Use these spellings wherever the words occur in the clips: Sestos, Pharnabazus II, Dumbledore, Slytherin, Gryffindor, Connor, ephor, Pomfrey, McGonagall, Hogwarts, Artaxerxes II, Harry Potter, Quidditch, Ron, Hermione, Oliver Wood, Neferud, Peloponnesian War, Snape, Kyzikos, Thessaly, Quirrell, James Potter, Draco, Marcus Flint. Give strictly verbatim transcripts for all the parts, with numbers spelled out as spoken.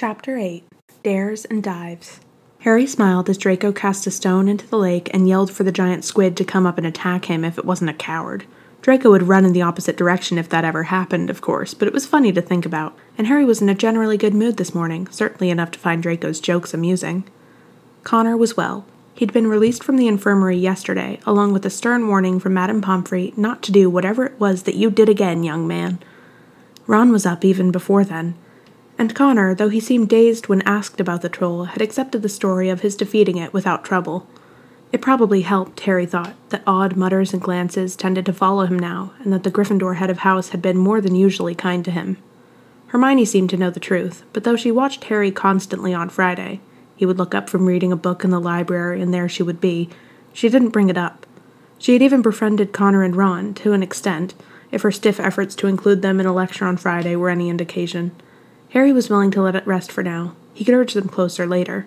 Chapter eight. Dares and Dives. Harry smiled as Draco cast a stone into the lake and yelled for the giant squid to come up and attack him if it wasn't a coward. Draco would run in the opposite direction if that ever happened, of course, but it was funny to think about, and Harry was in a generally good mood this morning, certainly enough to find Draco's jokes amusing. Connor was well. He'd been released from the infirmary yesterday, along with a stern warning from Madame Pomfrey not to do whatever it was that you did again, young man. Ron was up even before then, and Connor, though he seemed dazed when asked about the troll, had accepted the story of his defeating it without trouble. It probably helped, Harry thought, that odd mutters and glances tended to follow him now, and that the Gryffindor head of house had been more than usually kind to him. Hermione seemed to know the truth, but though she watched Harry constantly on Friday, he would look up from reading a book in the library, and there she would be. She didn't bring it up. She had even befriended Connor and Ron, to an extent, if her stiff efforts to include them in a lecture on Friday were any indication. Harry was willing to let it rest for now. He could urge them closer later.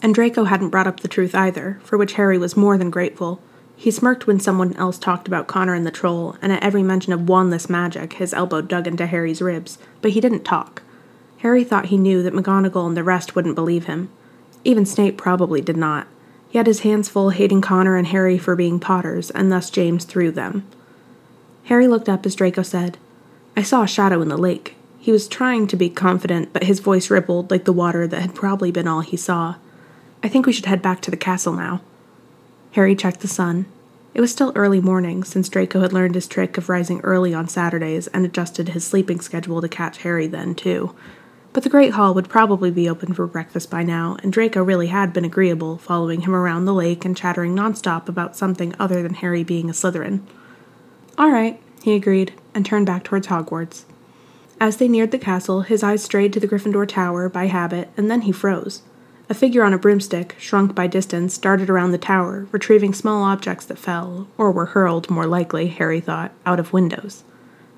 And Draco hadn't brought up the truth either, for which Harry was more than grateful. He smirked when someone else talked about Connor and the troll, and at every mention of wandless magic, his elbow dug into Harry's ribs, but he didn't talk. Harry thought he knew that McGonagall and the rest wouldn't believe him. Even Snape probably did not. He had his hands full hating Connor and Harry for being Potters, and thus James threw them. Harry looked up as Draco said, "I saw a shadow in the lake." He was trying to be confident, but his voice rippled like the water that had probably been all he saw. "I think we should head back to the castle now." Harry checked the sun. It was still early morning, since Draco had learned his trick of rising early on Saturdays and adjusted his sleeping schedule to catch Harry then, too. But the Great Hall would probably be open for breakfast by now, and Draco really had been agreeable, following him around the lake and chattering nonstop about something other than Harry being a Slytherin. "All right," he agreed, and turned back towards Hogwarts. As they neared the castle, his eyes strayed to the Gryffindor Tower by habit, and then he froze. A figure on a broomstick, shrunk by distance, darted around the tower, retrieving small objects that fell, or were hurled, more likely, Harry thought, out of windows.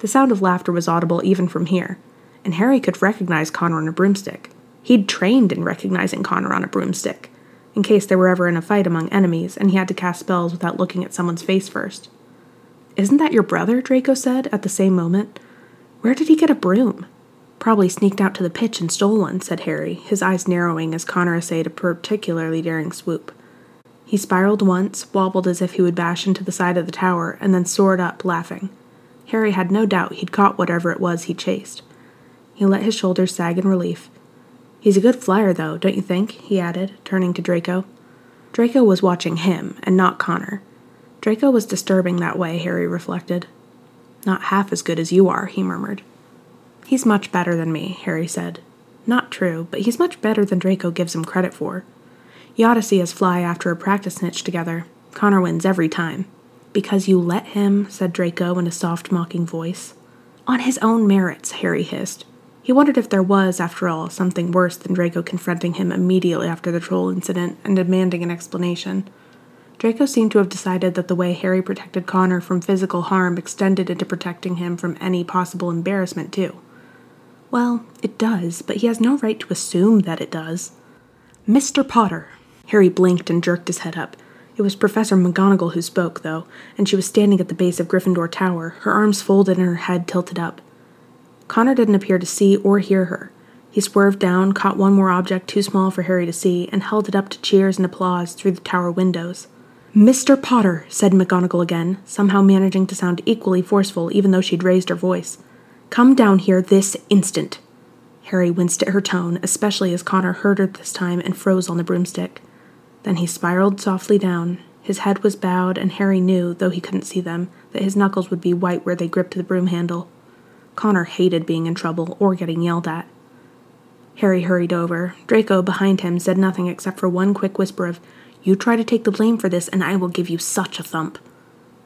The sound of laughter was audible even from here, and Harry could recognize Connor on a broomstick. He'd trained in recognizing Connor on a broomstick, in case they were ever in a fight among enemies, and he had to cast spells without looking at someone's face first. "Isn't that your brother?" Draco said at the same moment. "Where did he get a broom?" "Probably sneaked out to the pitch and stole one," said Harry, his eyes narrowing as Connor essayed a particularly daring swoop. He spiraled once, wobbled as if he would bash into the side of the tower, and then soared up, laughing. Harry had no doubt he'd caught whatever it was he chased. He let his shoulders sag in relief. "He's a good flyer, though, don't you think?" he added, turning to Draco. Draco was watching him, and not Connor. Draco was disturbing that way, Harry reflected. "Not half as good as you are," he murmured. "He's much better than me," Harry said. "Not true, but he's much better than Draco gives him credit for. You ought to see us fly after a practice snitch together. Connor wins every time." "Because you let him," said Draco in a soft, mocking voice. "On his own merits," Harry hissed. He wondered if there was, after all, something worse than Draco confronting him immediately after the troll incident and demanding an explanation. Draco seemed to have decided that the way Harry protected Connor from physical harm extended into protecting him from any possible embarrassment, too. "Well, it does, but he has no right to assume that it does." "Mister Potter!" Harry blinked and jerked his head up. It was Professor McGonagall who spoke, though, and she was standing at the base of Gryffindor Tower, her arms folded and her head tilted up. Connor didn't appear to see or hear her. He swerved down, caught one more object too small for Harry to see, and held it up to cheers and applause through the tower windows. "Mister Potter," said McGonagall again, somehow managing to sound equally forceful even though she'd raised her voice. "Come down here this instant." Harry winced at her tone, especially as Connor heard her this time and froze on the broomstick. Then he spiraled softly down. His head was bowed, and Harry knew, though he couldn't see them, that his knuckles would be white where they gripped the broom handle. Connor hated being in trouble or getting yelled at. Harry hurried over. Draco, behind him, said nothing except for one quick whisper of, "You try to take the blame for this, and I will give you such a thump."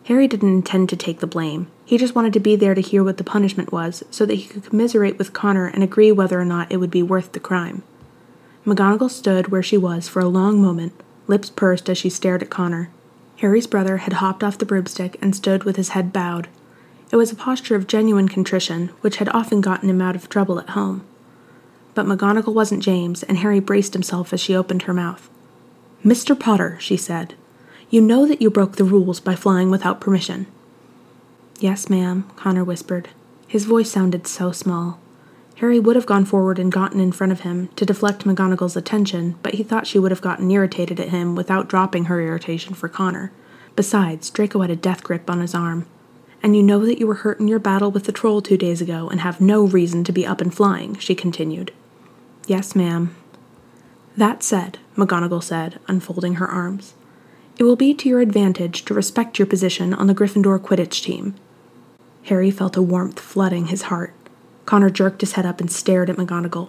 Harry didn't intend to take the blame. He just wanted to be there to hear what the punishment was, so that he could commiserate with Connor and agree whether or not it would be worth the crime. McGonagall stood where she was for a long moment, lips pursed as she stared at Connor. Harry's brother had hopped off the broomstick and stood with his head bowed. It was a posture of genuine contrition, which had often gotten him out of trouble at home. But McGonagall wasn't James, and Harry braced himself as she opened her mouth. "Mister Potter," she said, "you know that you broke the rules by flying without permission." "Yes, ma'am," Connor whispered. His voice sounded so small. Harry would have gone forward and gotten in front of him to deflect McGonagall's attention, but he thought she would have gotten irritated at him without dropping her irritation for Connor. Besides, Draco had a death grip on his arm. "And you know that you were hurt in your battle with the troll two days ago and have no reason to be up and flying," she continued. "Yes, ma'am." "That said," McGonagall said, unfolding her arms, "it will be to your advantage to respect your position on the Gryffindor Quidditch team." Harry felt a warmth flooding his heart. Connor jerked his head up and stared at McGonagall.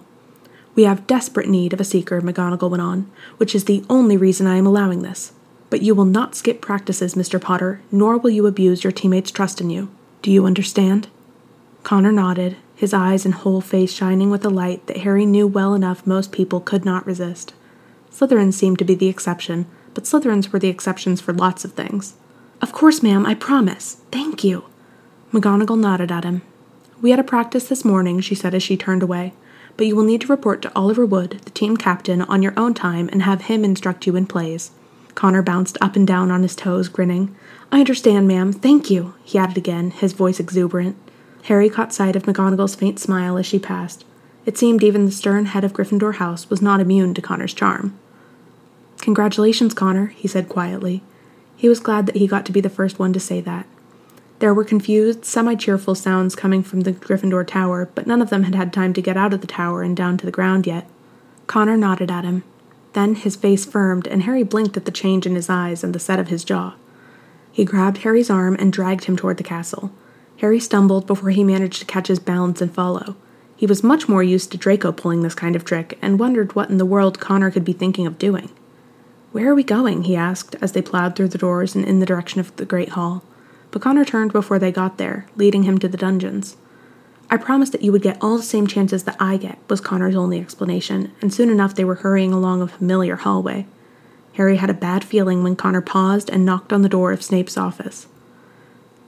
"We have desperate need of a seeker," McGonagall went on, "which is the only reason I am allowing this. But you will not skip practices, Mister Potter, nor will you abuse your teammates' trust in you. Do you understand?" Connor nodded, his eyes and whole face shining with a light that Harry knew well enough most people could not resist. Slytherins seemed to be the exception, but Slytherins were the exceptions for lots of things. "Of course, ma'am, I promise. Thank you." McGonagall nodded at him. "We had a practice this morning," she said as she turned away, "but you will need to report to Oliver Wood, the team captain, on your own time and have him instruct you in plays." Connor bounced up and down on his toes, grinning. "I understand, ma'am. Thank you," he added again, his voice exuberant. Harry caught sight of McGonagall's faint smile as she passed. It seemed even the stern head of Gryffindor House was not immune to Connor's charm. "Congratulations, Connor," he said quietly. He was glad that he got to be the first one to say that. There were confused, semi-cheerful sounds coming from the Gryffindor Tower, but none of them had had time to get out of the tower and down to the ground yet. Connor nodded at him. Then his face firmed, and Harry blinked at the change in his eyes and the set of his jaw. He grabbed Harry's arm and dragged him toward the castle. Harry stumbled before he managed to catch his balance and follow. He was much more used to Draco pulling this kind of trick, and wondered what in the world Connor could be thinking of doing. "Where are we going?" he asked, as they plowed through the doors and in the direction of the Great Hall. But Connor turned before they got there, leading him to the dungeons. "I promised that you would get all the same chances that I get," was Connor's only explanation, and soon enough they were hurrying along a familiar hallway. Harry had a bad feeling when Connor paused and knocked on the door of Snape's office.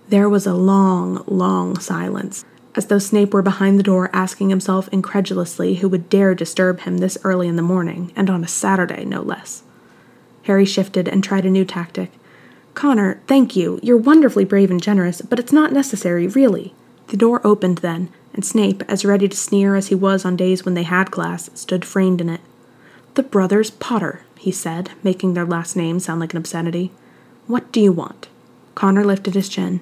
There was a long, long silence, as though Snape were behind the door asking himself incredulously who would dare disturb him this early in the morning, and on a Saturday, no less. Harry shifted and tried a new tactic. "Connor, thank you. You're wonderfully brave and generous, but it's not necessary, really." The door opened then, and Snape, as ready to sneer as he was on days when they had class, stood framed in it. "The brothers Potter," he said, making their last name sound like an obscenity. "What do you want?" Connor lifted his chin.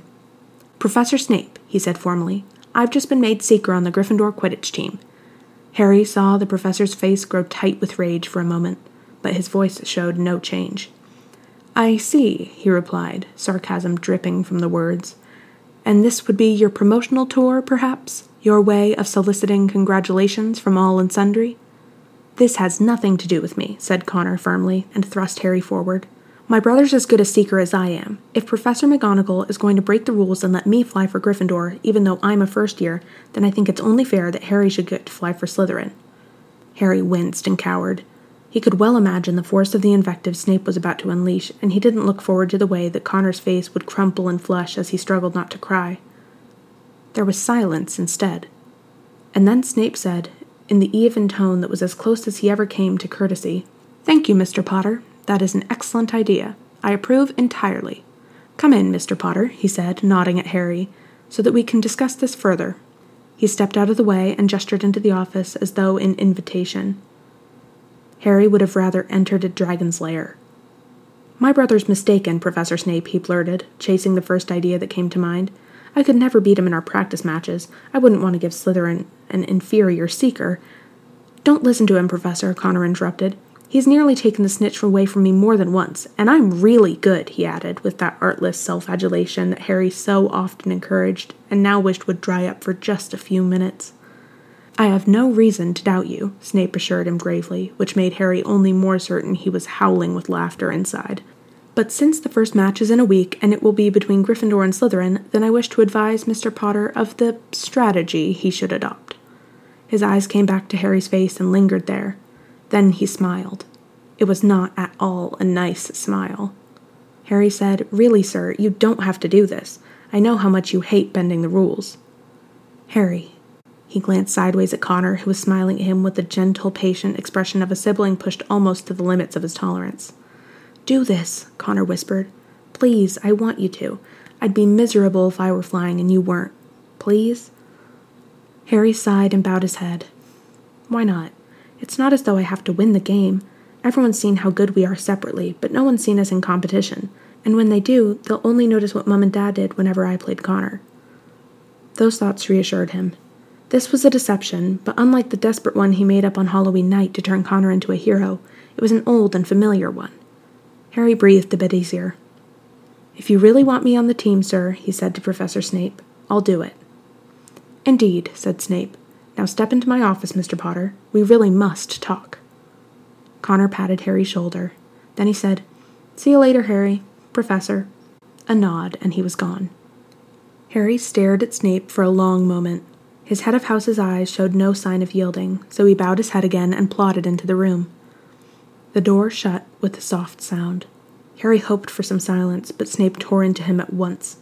"Professor Snape," he said formally, "I've just been made seeker on the Gryffindor Quidditch team." Harry saw the professor's face grow tight with rage for a moment, but his voice showed no change. "I see," he replied, sarcasm dripping from the words. "And this would be your promotional tour, perhaps? Your way of soliciting congratulations from all and sundry?" "This has nothing to do with me," said Connor firmly, and thrust Harry forward. "My brother's as good a seeker as I am. If Professor McGonagall is going to break the rules and let me fly for Gryffindor, even though I'm a first year, then I think it's only fair that Harry should get to fly for Slytherin." Harry winced and cowered. He could well imagine the force of the invective Snape was about to unleash, and he didn't look forward to the way that Connor's face would crumple and flush as he struggled not to cry. There was silence instead. And then Snape said, in the even tone that was as close as he ever came to courtesy, "Thank you, Mister Potter. That is an excellent idea. I approve entirely. Come in, Mister Potter," he said, nodding at Harry, "so that we can discuss this further." He stepped out of the way and gestured into the office as though in invitation. Harry would have rather entered a dragon's lair. "My brother's mistaken, Professor Snape," he blurted, chasing the first idea that came to mind. "I could never beat him in our practice matches. I wouldn't want to give Slytherin an inferior seeker." "Don't listen to him, Professor," Connor interrupted. "He's nearly taken the snitch away from me more than once, and I'm really good," he added, with that artless self-adulation that Harry so often encouraged and now wished would dry up for just a few minutes. "I have no reason to doubt you," Snape assured him gravely, which made Harry only more certain he was howling with laughter inside. "But since the first match is in a week, and it will be between Gryffindor and Slytherin, then I wish to advise Mister Potter of the strategy he should adopt." His eyes came back to Harry's face and lingered there. Then he smiled. It was not at all a nice smile. Harry said, "Really, sir, you don't have to do this. I know how much you hate bending the rules." "Harry..." He glanced sideways at Connor, who was smiling at him with the gentle, patient expression of a sibling pushed almost to the limits of his tolerance. "Do this," Connor whispered. "Please, I want you to. I'd be miserable if I were flying and you weren't. Please?" Harry sighed and bowed his head. Why not? It's not as though I have to win the game. Everyone's seen how good we are separately, but no one's seen us in competition. And when they do, they'll only notice what Mum and Dad did whenever I played Connor. Those thoughts reassured him. This was a deception, but unlike the desperate one he made up on Halloween night to turn Connor into a hero, it was an old and familiar one. Harry breathed a bit easier. "If you really want me on the team, sir," he said to Professor Snape, "I'll do it." "Indeed," said Snape. "Now step into my office, Mister Potter. We really must talk." Connor patted Harry's shoulder. Then he said, "See you later, Harry. Professor." A nod, and he was gone. Harry stared at Snape for a long moment. His head of house's eyes showed no sign of yielding, so he bowed his head again and plodded into the room. The door shut with a soft sound. Harry hoped for some silence, but Snape tore into him at once.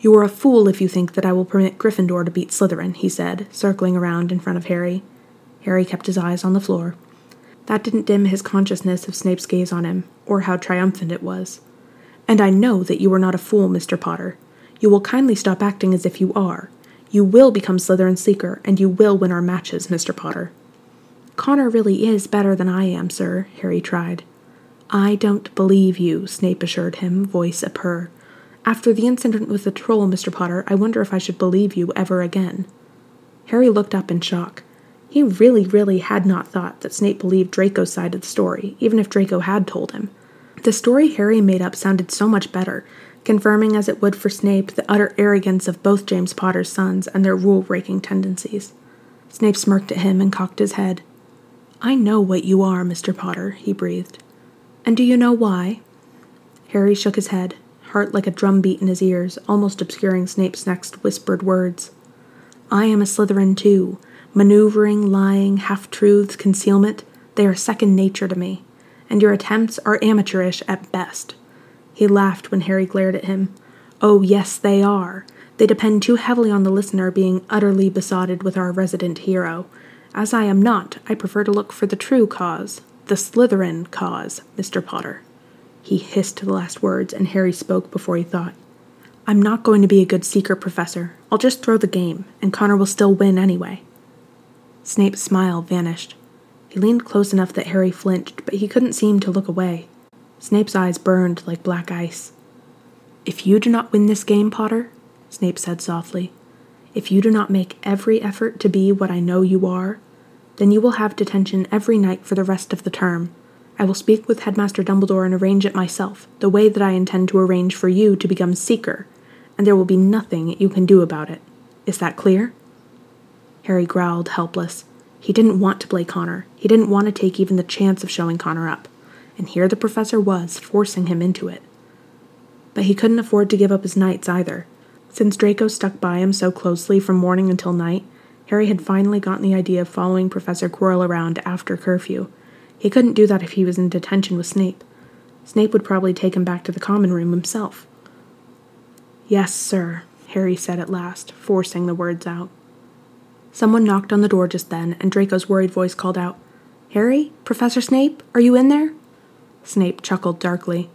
"You are a fool if you think that I will permit Gryffindor to beat Slytherin," he said, circling around in front of Harry. Harry kept his eyes on the floor. That didn't dim his consciousness of Snape's gaze on him, or how triumphant it was. "And I know that you are not a fool, Mister Potter. You will kindly stop acting as if you are. You will become Slytherin's seeker, and you will win our matches, Mister Potter." "Connor really is better than I am, sir," Harry tried. "I don't believe you," Snape assured him, voice a purr. "After the incident with the troll, Mister Potter, I wonder if I should believe you ever again." Harry looked up in shock. He really, really had not thought that Snape believed Draco's side of the story, even if Draco had told him. The story Harry made up sounded so much better, confirming as it would for Snape the utter arrogance of both James Potter's sons and their rule-breaking tendencies. Snape smirked at him and cocked his head. "I know what you are, Mister Potter," he breathed. "And do you know why?" Harry shook his head, heart like a drumbeat in his ears, almost obscuring Snape's next whispered words. "I am a Slytherin too. Maneuvering, lying, half-truths, concealment, they are second nature to me. And your attempts are amateurish at best." He laughed when Harry glared at him. "Oh, yes, they are. They depend too heavily on the listener being utterly besotted with our resident hero. As I am not, I prefer to look for the true cause, the Slytherin cause, Mister Potter." He hissed the last words, and Harry spoke before he thought. "I'm not going to be a good seeker, Professor. I'll just throw the game, and Connor will still win anyway." Snape's smile vanished. He leaned close enough that Harry flinched, but he couldn't seem to look away. Snape's eyes burned like black ice. "If you do not win this game, Potter," Snape said softly, "if you do not make every effort to be what I know you are, then you will have detention every night for the rest of the term. I will speak with Headmaster Dumbledore and arrange it myself, the way that I intend to arrange for you to become Seeker, and there will be nothing you can do about it. Is that clear?" Harry growled, helpless. He didn't want to play Connor. He didn't want to take even the chance of showing Connor up. And here the professor was, forcing him into it. But he couldn't afford to give up his nights either. Since Draco stuck by him so closely from morning until night, Harry had finally gotten the idea of following Professor Quirrell around after curfew. He couldn't do that if he was in detention with Snape. Snape would probably take him back to the common room himself. "Yes, sir," Harry said at last, forcing the words out. Someone knocked on the door just then, and Draco's worried voice called out, "Harry? Professor Snape? Are you in there?" Snape chuckled darkly.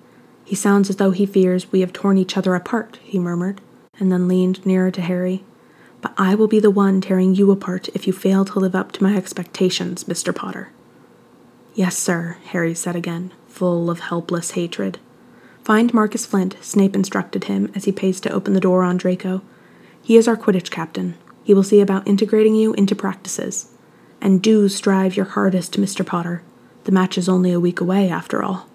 "He sounds as though he fears we have torn each other apart," he murmured, and then leaned nearer to Harry. "But I will be the one tearing you apart if you fail to live up to my expectations, Mister Potter." "Yes, sir," Harry said again, full of helpless hatred. "Find Marcus Flint," Snape instructed him as he paced to open the door on Draco. "He is our Quidditch captain. He will see about integrating you into practices. And do strive your hardest, Mister Potter. The match is only a week away, after all."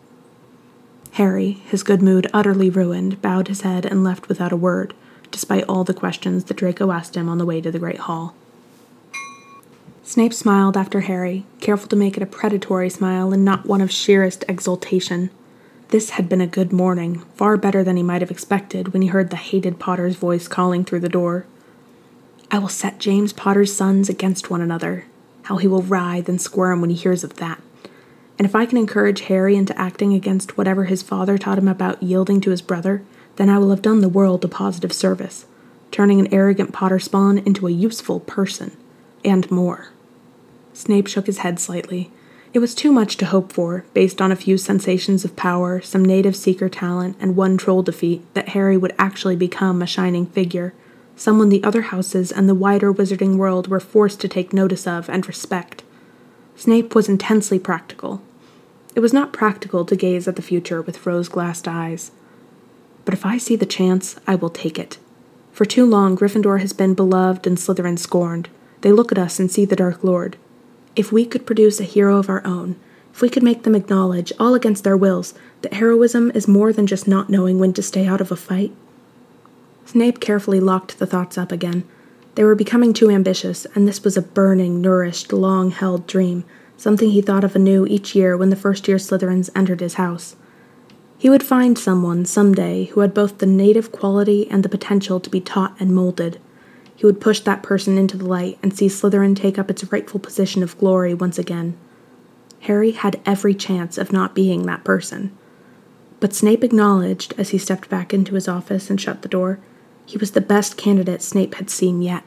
Harry, his good mood utterly ruined, bowed his head and left without a word, despite all the questions that Draco asked him on the way to the Great Hall. Snape smiled after Harry, careful to make it a predatory smile and not one of sheerest exultation. This had been a good morning, far better than he might have expected when he heard the hated Potter's voice calling through the door. "I will set James Potter's sons against one another. How he will writhe and squirm when he hears of that. And if I can encourage Harry into acting against whatever his father taught him about yielding to his brother, then I will have done the world a positive service, turning an arrogant Potter spawn into a useful person, and more." Snape shook his head slightly. It was too much to hope for, based on a few sensations of power, some native seeker talent, and one troll defeat, that Harry would actually become a shining figure. someone the other houses and the wider wizarding world were forced to take notice of and respect. Snape was intensely practical. It was not practical to gaze at the future with rose-glassed eyes. But if I see the chance, I will take it. For too long, Gryffindor has been beloved and Slytherin scorned. They look at us and see the Dark Lord. If we could produce a hero of our own, if we could make them acknowledge, all against their wills, that heroism is more than just not knowing when to stay out of a fight. Snape carefully locked the thoughts up again. They were becoming too ambitious, and this was a burning, nourished, long-held dream, something he thought of anew each year when the first-year Slytherins entered his house. He would find someone, someday, who had both the native quality and the potential to be taught and molded. He would push that person into the light and see Slytherin take up its rightful position of glory once again. Harry had every chance of not being that person. But Snape acknowledged, as he stepped back into his office and shut the door, he was the best candidate Snape had seen yet.